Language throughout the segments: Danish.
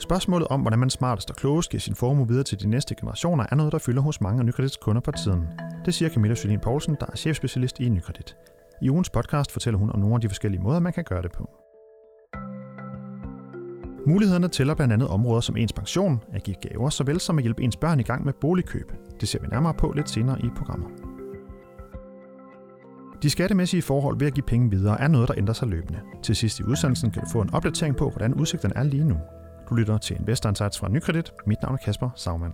Spørgsmålet om, hvordan man smartest og klogest giver sin formue videre til de næste generationer, er noget, der fylder hos mange af Nykredits kunder for tiden. Det siger Camilla Schelin Poulsen, der er chefspecialist i Nykredit. I ugens podcast fortæller hun om nogle af de forskellige måder, man kan gøre det på. Mulighederne tæller blandt andet områder som ens pension, at give gaver, såvel som at hjælpe ens børn i gang med boligkøb. Det ser vi nærmere på lidt senere i programmet. De skattemæssige forhold ved at give penge videre er noget, der ændrer sig løbende. Til sidst i udsendelsen kan du få en opdatering på, hvordan udsigterne er lige nu. Du lytter til Investor Insights fra NyKredit. Mit navn er Kasper Sauermann.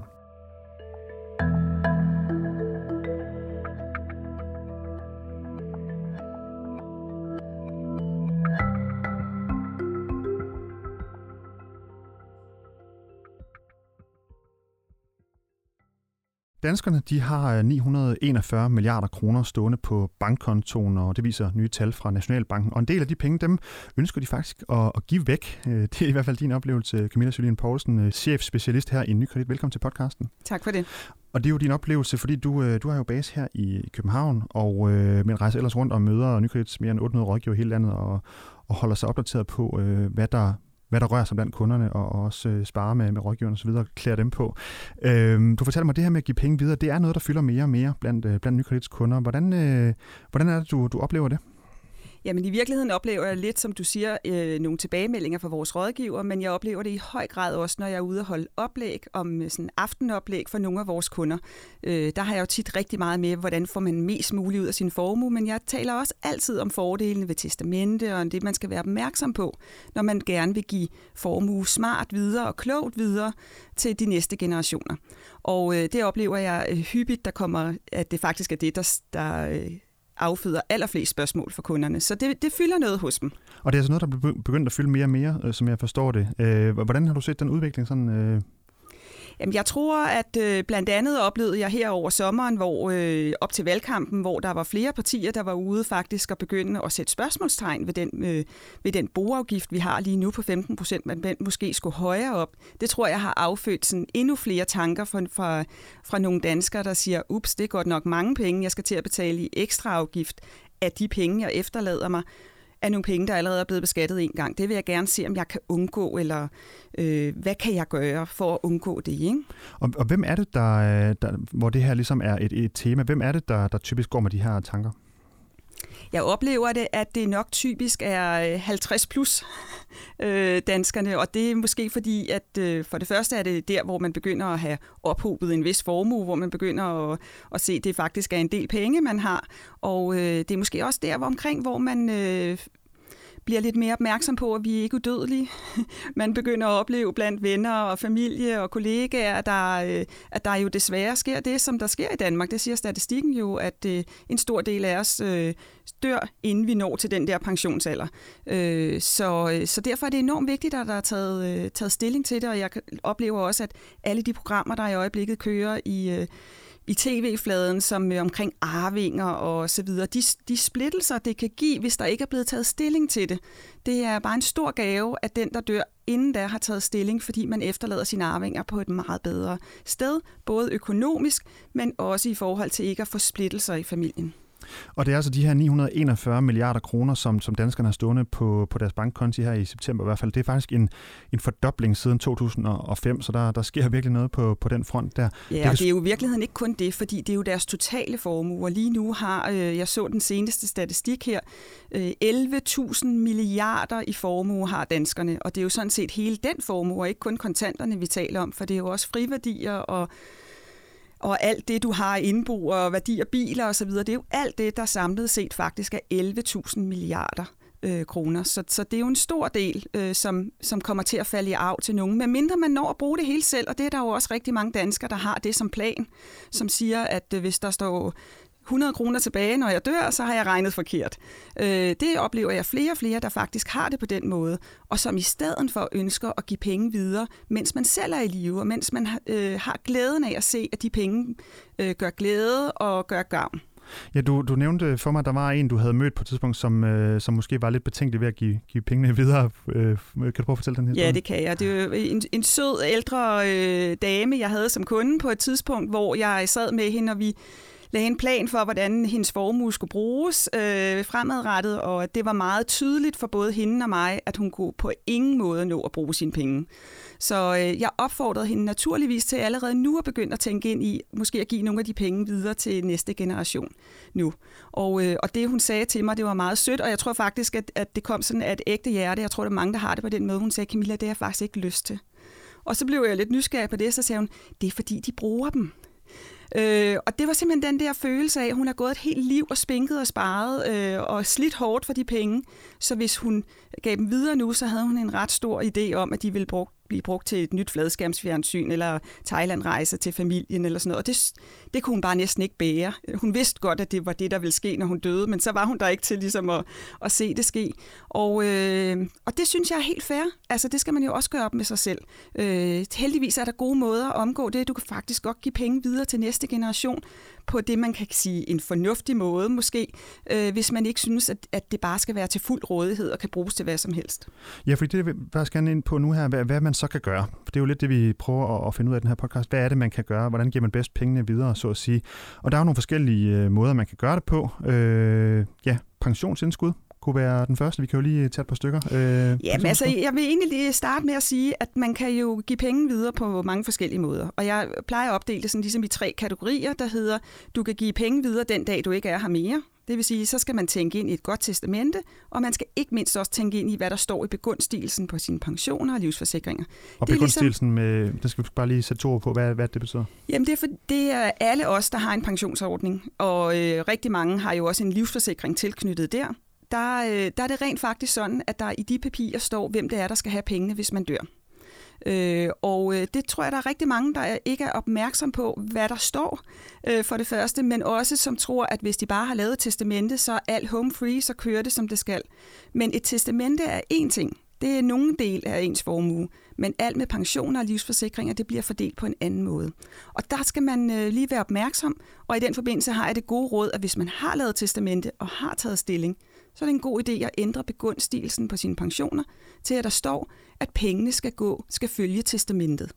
Danskerne de har 941 milliarder kroner stående på bankkontoen, og det viser nye tal fra Nationalbanken. Og en del af de penge, dem ønsker de faktisk at give væk. Det er i hvert fald din oplevelse, Camilla Schelin Poulsen, chefspecialist her i NyKredit. Velkommen til podcasten. Tak for det. Og det er jo din oplevelse, fordi du har jo base her i København, og men rejser ellers rundt og møder NyKredits mere end 800 rådgiver i hele landet, og holder sig opdateret på, hvad der rører sig blandt kunderne, og også spare med rådgiverne osv., og klæder dem på. Du fortæller mig, at det her med at give penge videre, det er noget, der fylder mere og mere blandt NyKredits kunder. Hvordan er det, du oplever det? Jamen i virkeligheden oplever jeg lidt, som du siger, nogle tilbagemeldinger fra vores rådgiver, men jeg oplever det i høj grad også, når jeg er ude og holde oplæg om sådan aftenoplæg for nogle af vores kunder. Der har jeg jo tit rigtig meget med, hvordan får man mest muligt ud af sin formue, men jeg taler også altid om fordelene ved testamente og det, man skal være opmærksom på, når man gerne vil give formue smart videre og klogt videre til de næste generationer. Og det oplever jeg hyppigt, der kommer, at det faktisk er det, der afføder allerflest spørgsmål for kunderne. Så det fylder noget hos dem. Og det er altså noget, der begyndt at fylde mere og mere, som jeg forstår det. Hvordan har du set den udvikling sådan... Jamen, jeg tror, at blandt andet oplevede jeg her over sommeren, hvor op til valgkampen, hvor der var flere partier, der var ude faktisk at begynde at sætte spørgsmålstegn ved den boafgift, vi har lige nu på 15%, men den måske skulle højere op. Det tror jeg har affødt sådan endnu flere tanker fra nogle danskere, der siger, ups, det er godt nok mange penge, jeg skal til at betale i ekstra afgift af de penge, jeg efterlader mig, af nogle penge, der allerede er blevet beskattet en gang. Det vil jeg gerne se, om jeg kan undgå, eller hvad kan jeg gøre for at undgå det, ikke? Og hvem er det, der hvor det her ligesom er et tema? Hvem er det, der typisk går med de her tanker? Jeg oplever det, at det nok typisk er 50+ danskerne, og det er måske fordi, at for det første er det der, hvor man begynder at have ophobet en vis formue, hvor man begynder at se, at det faktisk er en del penge, man har, og det er måske også der, hvor man bliver lidt mere opmærksom på, at vi ikke er udødelige. Man begynder at opleve blandt venner og familie og kollegaer, at der jo desværre sker det, som der sker i Danmark. Det siger statistikken jo, at en stor del af os dør, inden vi når til den der pensionsalder. Så derfor er det enormt vigtigt, at der er taget stilling til det, og jeg oplever også, at alle de programmer, der i øjeblikket kører i tv-fladen, som omkring arvinger og så videre. De splittelser, det kan give, hvis der ikke er blevet taget stilling til det. Det er bare en stor gave, at den, der dør inden da, har taget stilling, fordi man efterlader sine arvinger på et meget bedre sted, både økonomisk, men også i forhold til ikke at få splittelser i familien. Og det er altså de her 941 milliarder kroner, som danskerne har stående på deres bankkonti her i september i hvert fald. Det er faktisk en fordobling siden 2005, så der sker virkelig noget på den front der. Ja, og det er jo i virkeligheden ikke kun det, fordi det er jo deres totale formue. Og lige nu har, jeg så den seneste statistik her, 11.000 milliarder i formue har danskerne. Og det er jo sådan set hele den formue, og ikke kun kontanterne, vi taler om, for det er jo også friværdier og alt det, du har indbrug og værdier, biler osv., det er jo alt det, der samlet set faktisk er 11.000 milliarder kroner. Så det er jo en stor del, som kommer til at falde i arv til nogen, medmindre man når at bruge det hele selv, og det er der jo også rigtig mange danskere, der har det som plan, som siger, at hvis der står 100 kroner tilbage, når jeg dør, så har jeg regnet forkert. Det oplever jeg flere og flere, der faktisk har det på den måde, og som i stedet for ønsker at give penge videre, mens man selv er i live, og mens man har glæden af at se, at de penge gør glæde og gør gavn. Ja, du nævnte for mig, at der var en, du havde mødt på et tidspunkt, som måske var lidt betænkelig ved at give pengene videre. Kan du prøve at fortælle den historie? Ja, det kan jeg. Det er en sød ældre dame, jeg havde som kunde på et tidspunkt, hvor jeg sad med hende, og vi lagde en plan for, hvordan hendes formue skulle bruges fremadrettet, og det var meget tydeligt for både hende og mig, at hun kunne på ingen måde nå at bruge sine penge. Så jeg opfordrede hende naturligvis til allerede nu at begynde at tænke ind i, måske at give nogle af de penge videre til næste generation nu. Og det, hun sagde til mig, det var meget sødt, og jeg tror faktisk, at det kom sådan af et ægte hjerte. Jeg tror, der er mange, der har det på den måde. Hun sagde, Camilla, det har jeg faktisk ikke lyst til. Og så blev jeg lidt nysgerrig på det, så sagde hun, det er fordi, de bruger dem. Og det var simpelthen den der følelse af, at hun har gået et helt liv og spinket og sparet og slidt hårdt for de penge. Så hvis hun gav dem videre nu, så havde hun en ret stor idé om, at de ville blive brugt til et nyt fladskærmsfjernsyn eller Thailand-rejser til familien eller sådan noget. Og det kunne hun bare næsten ikke bære. Hun vidste godt, at det var det, der ville ske, når hun døde, men så var hun der ikke til ligesom at se det ske. Og det synes jeg er helt fair. Altså, det skal man jo også gøre op med sig selv. Heldigvis er der gode måder at omgå det. Du kan faktisk godt give penge videre til næste generation på det, man kan sige en fornuftig måde måske, hvis man ikke synes, at det bare skal være til fuld rådighed og kan bruges til hvad som helst. Ja, fordi det vil jeg bare gerne ind på nu her, hvad man så kan gøre. For det er jo lidt det, vi prøver at finde ud af den her podcast. Hvad er det, man kan gøre? Hvordan giver man bedst pengene videre, så at sige? Og der er jo nogle forskellige måder, man kan gøre det på. Pensionsindskud kunne være den første. Vi kan jo lige tage et par stykker. Jamen altså, jeg vil egentlig lige starte med at sige, at man kan jo give penge videre på mange forskellige måder. Og jeg plejer at opdele det sådan ligesom i tre kategorier, der hedder, du kan give penge videre den dag, du ikke er her mere. Det vil sige, så skal man tænke ind i et godt testamente, og man skal ikke mindst også tænke ind i, hvad der står i begunstigelsen på sine pensioner og livsforsikringer. Og begunstigelsen, ligesom, der skal vi bare lige sætte ord på, hvad det betyder? Jamen det er alle os, der har en pensionsordning, og rigtig mange har jo også en livsforsikring tilknyttet der. Der er det rent faktisk sådan, at der i de papirer står, hvem det er, der skal have pengene, hvis man dør. Og det tror jeg, der er rigtig mange, der ikke er opmærksom på, hvad der står for det første, men også som tror, at hvis de bare har lavet et testamente, så er alt home free, så kører det, som det skal. Men et testamente er én ting. Det er nogen del af ens formue, men alt med pensioner og livsforsikringer, det bliver fordelt på en anden måde. Og der skal man lige være opmærksom, og i den forbindelse har jeg det gode råd, at hvis man har lavet testamente og har taget stilling, så er det en god idé at ændre begunstigelsen på sine pensioner til, at der står, at pengene skal følge testamentet.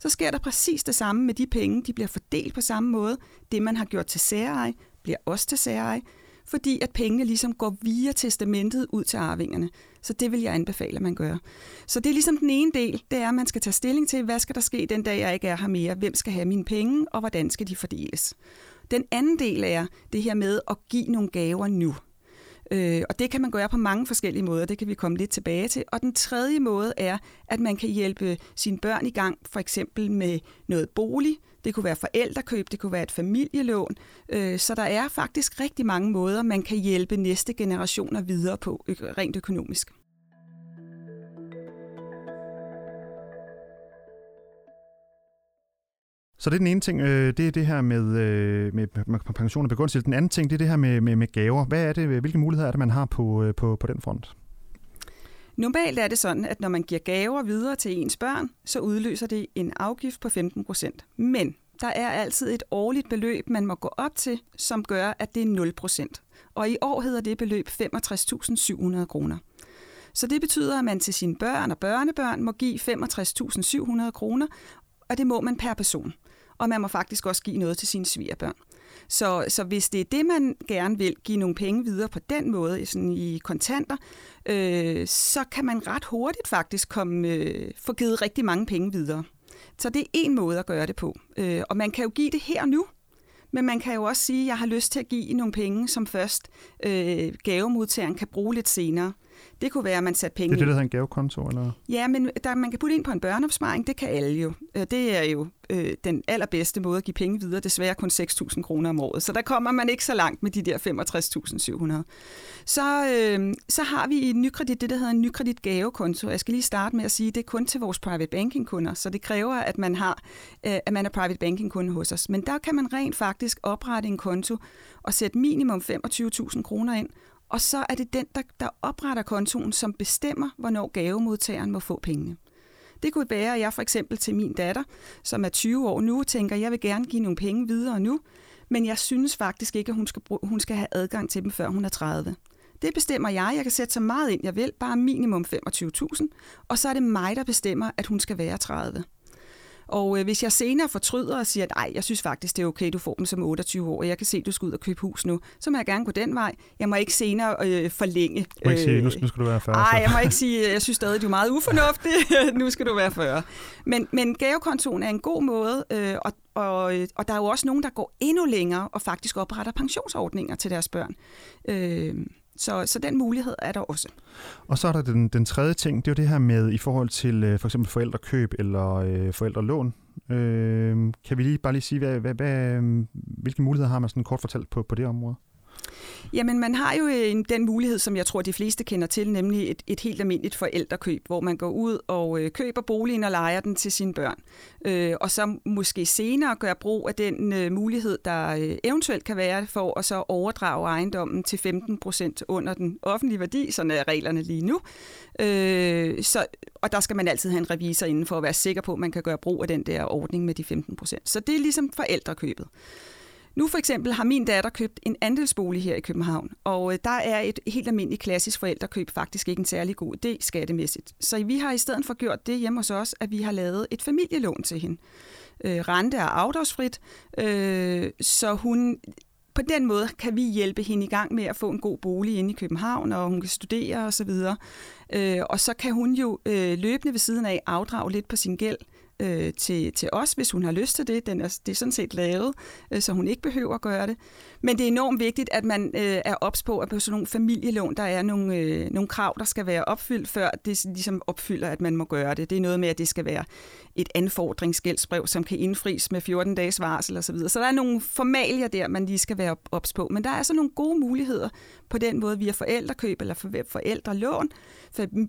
Så sker der præcis det samme med de penge, de bliver fordelt på samme måde. Det, man har gjort til særeje, bliver også til særeje, fordi at pengene ligesom går via testamentet ud til arvingerne. Så det vil jeg anbefale, at man gør. Så det er ligesom den ene del, det er, at man skal tage stilling til, hvad skal der ske den dag, jeg ikke er her mere? Hvem skal have mine penge, og hvordan skal de fordeles? Den anden del er det her med at give nogle gaver nu. Og det kan man gøre på mange forskellige måder, det kan vi komme lidt tilbage til. Og den tredje måde er, at man kan hjælpe sine børn i gang, for eksempel med noget bolig. Det kunne være forældrekøb, det kunne være et familielån. Så der er faktisk rigtig mange måder, man kan hjælpe næste generationer videre på, rent økonomisk. Så det er den ene ting, det er det her med pension og begunstigelse. Den anden ting, det er det her med gaver. Hvad er det, hvilke muligheder er det, man har på den front? Normalt er det sådan, at når man giver gaver videre til ens børn, så udløser det en afgift på 15%. Men der er altid et årligt beløb, man må gå op til, som gør, at det er 0%. Og i år hedder det beløb 65.700 kroner. Så det betyder, at man til sine børn og børnebørn må give 65.700 kroner, og det må man per person. Og man må faktisk også give noget til sine svigerbørn. Så hvis det er det, man gerne vil, give nogle penge videre på den måde, sådan i kontanter, så kan man ret hurtigt faktisk få givet rigtig mange penge videre. Så det er en måde at gøre det på. Og man kan jo give det her og nu, men man kan jo også sige, at jeg har lyst til at give nogle penge, som først gavemodtageren kan bruge lidt senere. Det kunne være, at man satte penge ind. Det er det, der hedder en gavekonto, eller? Ja, men man kan putte ind på en børneopsparing, det kan alle jo. Det er jo den allerbedste måde at give penge videre, desværre kun 6.000 kroner om året. Så der kommer man ikke så langt med de der 65.700. Så har vi i NyKredit det, der hedder en NyKredit Gavekonto. Jeg skal lige starte med at sige, at det er kun til vores private banking-kunder, så det kræver, at man er private banking-kunde hos os. Men der kan man rent faktisk oprette en konto og sætte minimum 25.000 kroner ind, og så er det den, der opretter kontoen, som bestemmer, hvornår gavemodtageren må få pengene. Det kunne være, at jeg for eksempel til min datter, som er 20 år nu, tænker, at jeg vil gerne give nogle penge videre nu, men jeg synes faktisk ikke, at hun skal have adgang til dem, før hun er 30. Det bestemmer jeg. Jeg kan sætte så meget ind, jeg vil, bare minimum 25.000, og så er det mig, der bestemmer, at hun skal være 30. Og hvis jeg senere fortryder og siger, at ej, jeg synes faktisk, det er okay, du får den som 28-årig, og jeg kan se, at du skal ud og købe hus nu, så må jeg gerne gå den vej. Jeg må ikke senere forlænge. Du må ikke sige, nu skal du være 40. Nej, jeg må ikke sige, jeg synes stadig, du er meget ufornuftig, nu skal du være 40. Men gavekontoen er en god måde, og der er jo også nogen, der går endnu længere og faktisk opretter pensionsordninger til deres børn. Så den mulighed er der også. Og så er der den tredje ting, det er jo det her med i forhold til for eksempel forældrekøb eller forældrelån. Kan vi bare lige sige, hvilke muligheder har man sådan kort fortalt på det område? Jamen, man har jo den mulighed, som jeg tror, de fleste kender til, nemlig et helt almindeligt forældrekøb, hvor man går ud og køber boligen og lejer den til sine børn. Og så måske senere gør brug af den mulighed, der eventuelt kan være for at så overdrage ejendommen til 15% under den offentlige værdi, sådan er reglerne lige nu. Og der skal man altid have en revisor inden for at være sikker på, at man kan gøre brug af den der ordning med de 15%. Så det er ligesom forældrekøbet. Nu for eksempel har min datter købt en andelsbolig her i København, og der er et helt almindeligt klassisk forældrekøb faktisk ikke en særlig god idé skattemæssigt. Så vi har i stedet for gjort det hjemme hos os, at vi har lavet et familielån til hende. Rente er afdragsfrit, så hun på den måde kan vi hjælpe hende i gang med at få en god bolig inde i København, og hun kan studere osv. Og så kan hun jo løbende ved siden af afdrage lidt på sin gæld. Til os, hvis hun har lyst til det. Det er sådan set lavet, så hun ikke behøver at gøre det. Men det er enormt vigtigt, at man er ops på, at på sådan nogle familielån, der er nogle krav, der skal være opfyldt, før det ligesom opfylder, at man må gøre det. Det er noget med, at det skal være et anfordringsgældsbrev, som kan indfries med 14 dages varsel osv. Så der er nogle formalier der, man lige skal være ops på. Men der er så nogle gode muligheder på den måde via forældrekøb eller forældrelån.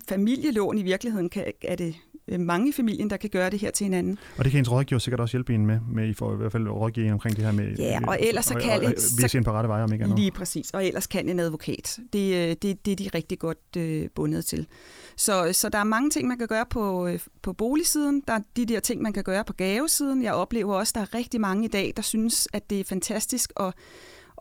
Familielån i virkeligheden er det mange i familien, der kan gøre det her til hinanden. Og det kan ens rådgiver sikkert også hjælpe en med, I får i hvert fald rådgivning omkring det her med... Ja, og ellers så kan... Vise en parate veje om ikke andet. Lige præcis, og ellers kan en advokat. Det er de rigtig godt bundet til. Så der er mange ting, man kan gøre på boligsiden. Der er de der ting, man kan gøre på gavesiden. Jeg oplever også, der er rigtig mange i dag, der synes, at det er fantastisk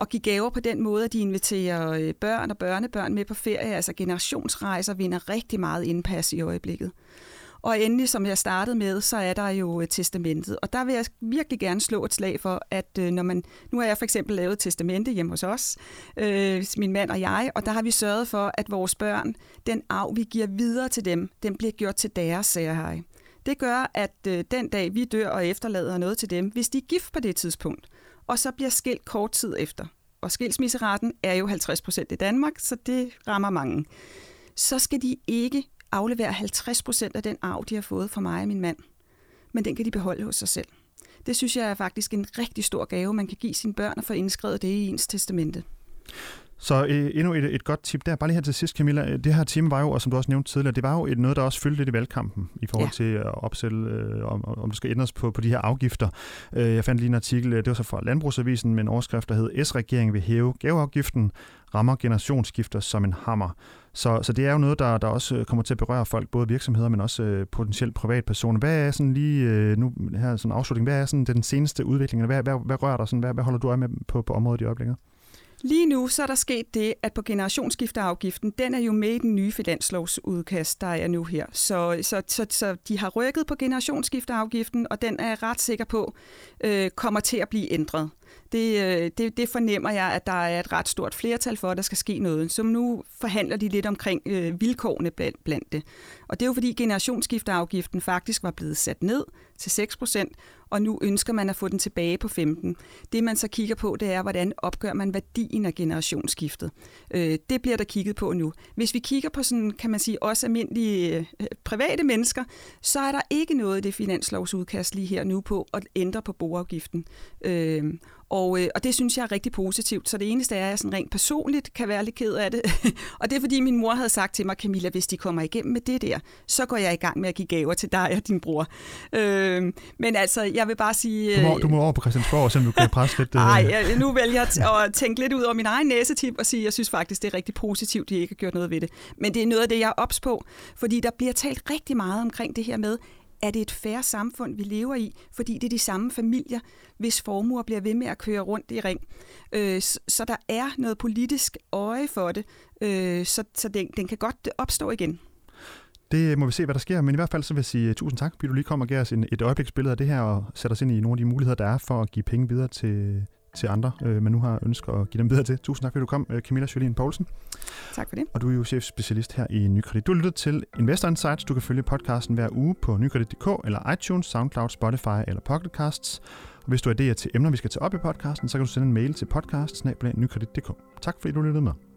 at give gaver på den måde, at de inviterer børn og børnebørn med på ferie. Altså generationsrejser vinder rigtig meget indpas i øjeblikket. Og endelig, som jeg startede med, så er der jo testamentet. Og der vil jeg virkelig gerne slå et slag for, at nu har jeg for eksempel lavet testamente hjemme hos os, min mand og jeg, og der har vi sørget for, at vores børn, den arv, vi giver videre til dem, den bliver gjort til deres særeje. Det gør, at den dag, vi dør og efterlader noget til dem, hvis de er gift på det tidspunkt, og så bliver skilt kort tid efter. Og skilsmisseraten er jo 50% i Danmark, så det rammer mange. Så skal de ikke afleverer 50% af den arv, de har fået fra mig og min mand. Men den kan de beholde hos sig selv. Det synes jeg er faktisk en rigtig stor gave, man kan give sine børn og få indskrevet det i ens testamente. Så endnu et godt tip der. Bare lige her til sidst, Camilla. Det her tema var jo, og som du også nævnte tidligere, det var jo noget, der også fyldte lidt i valgkampen i forhold til at opsætte, om der skal ændres på de her afgifter. Jeg fandt lige en artikel, det var så fra Landbrugsavisen, med en overskrift, der hed S-regeringen vil hæve gaveafgiften, rammer generationsskifter som en hammer. Så det er jo noget, der også kommer til at berøre folk, både virksomheder, men også potentielt privatpersoner. Hvad er sådan lige nu her sådan afslutning? Hvad er sådan den seneste udvikling? Hvad rører dig sådan? Hvad holder du øje med på området i øjeblikket? Lige nu så er der sket det, at på generationsskifteafgiften, den er jo med i den nye finanslovsudkast, der er nu her. Så de har rykket på generationsskifteafgiften, og den er jeg ret sikker på kommer til at blive ændret. Det fornemmer jeg, at der er et ret stort flertal for, at der skal ske noget. Så nu forhandler de lidt omkring vilkårene blandt det. Og det er jo fordi generationsskifteafgiften faktisk var blevet sat ned til 6%, og nu ønsker man at få den tilbage på 15%. Det man så kigger på, det er, hvordan opgør man værdien af generationsskiftet. Det bliver der kigget på nu. Hvis vi kigger på sådan, kan man sige, også almindelige private mennesker, så er der ikke noget i det finanslovsudkast lige her nu på at ændre på boafgiften. Og det synes jeg er rigtig positivt. Så det eneste er, at jeg sådan rent personligt kan være lidt ked af det. Og det er, fordi min mor havde sagt til mig, Camilla, hvis de kommer igennem med det der, så går jeg i gang med at give gaver til dig og din bror. Men altså, jeg vil bare sige... Du må over på Christiansborg, og selvom du kan presse lidt... Nej, nu vælger jeg at tænke lidt ud over min egen næsetip og sige, at jeg synes faktisk, det er rigtig positivt, de ikke har gjort noget ved det. Men det er noget af det, jeg er ops på, fordi der bliver talt rigtig meget omkring det her med, er det et fair samfund, vi lever i, fordi det er de samme familier, hvis formuer bliver ved med at køre rundt i ring. Så der er noget politisk øje for det, så den kan godt opstå igen. Det må vi se, hvad der sker, men i hvert fald så vil jeg sige tusind tak, fordi du lige kom og gav os et øjebliksbillede af det her og sætter os ind i nogle af de muligheder, der er for at give penge videre til andre, man nu har ønsket at give dem videre til. Tusind tak, fordi du kom, Camilla Schelin Poulsen. Tak for det. Og du er jo chefspecialist her i NyKredit. Du lytter til Investor Insights. Du kan følge podcasten hver uge på nykredit.dk eller iTunes, SoundCloud, Spotify eller Podcasts. Og hvis du har idéer til emner, vi skal tage op i podcasten, så kan du sende en mail til podcast@nykredit.dk. Tak fordi du lyttede med.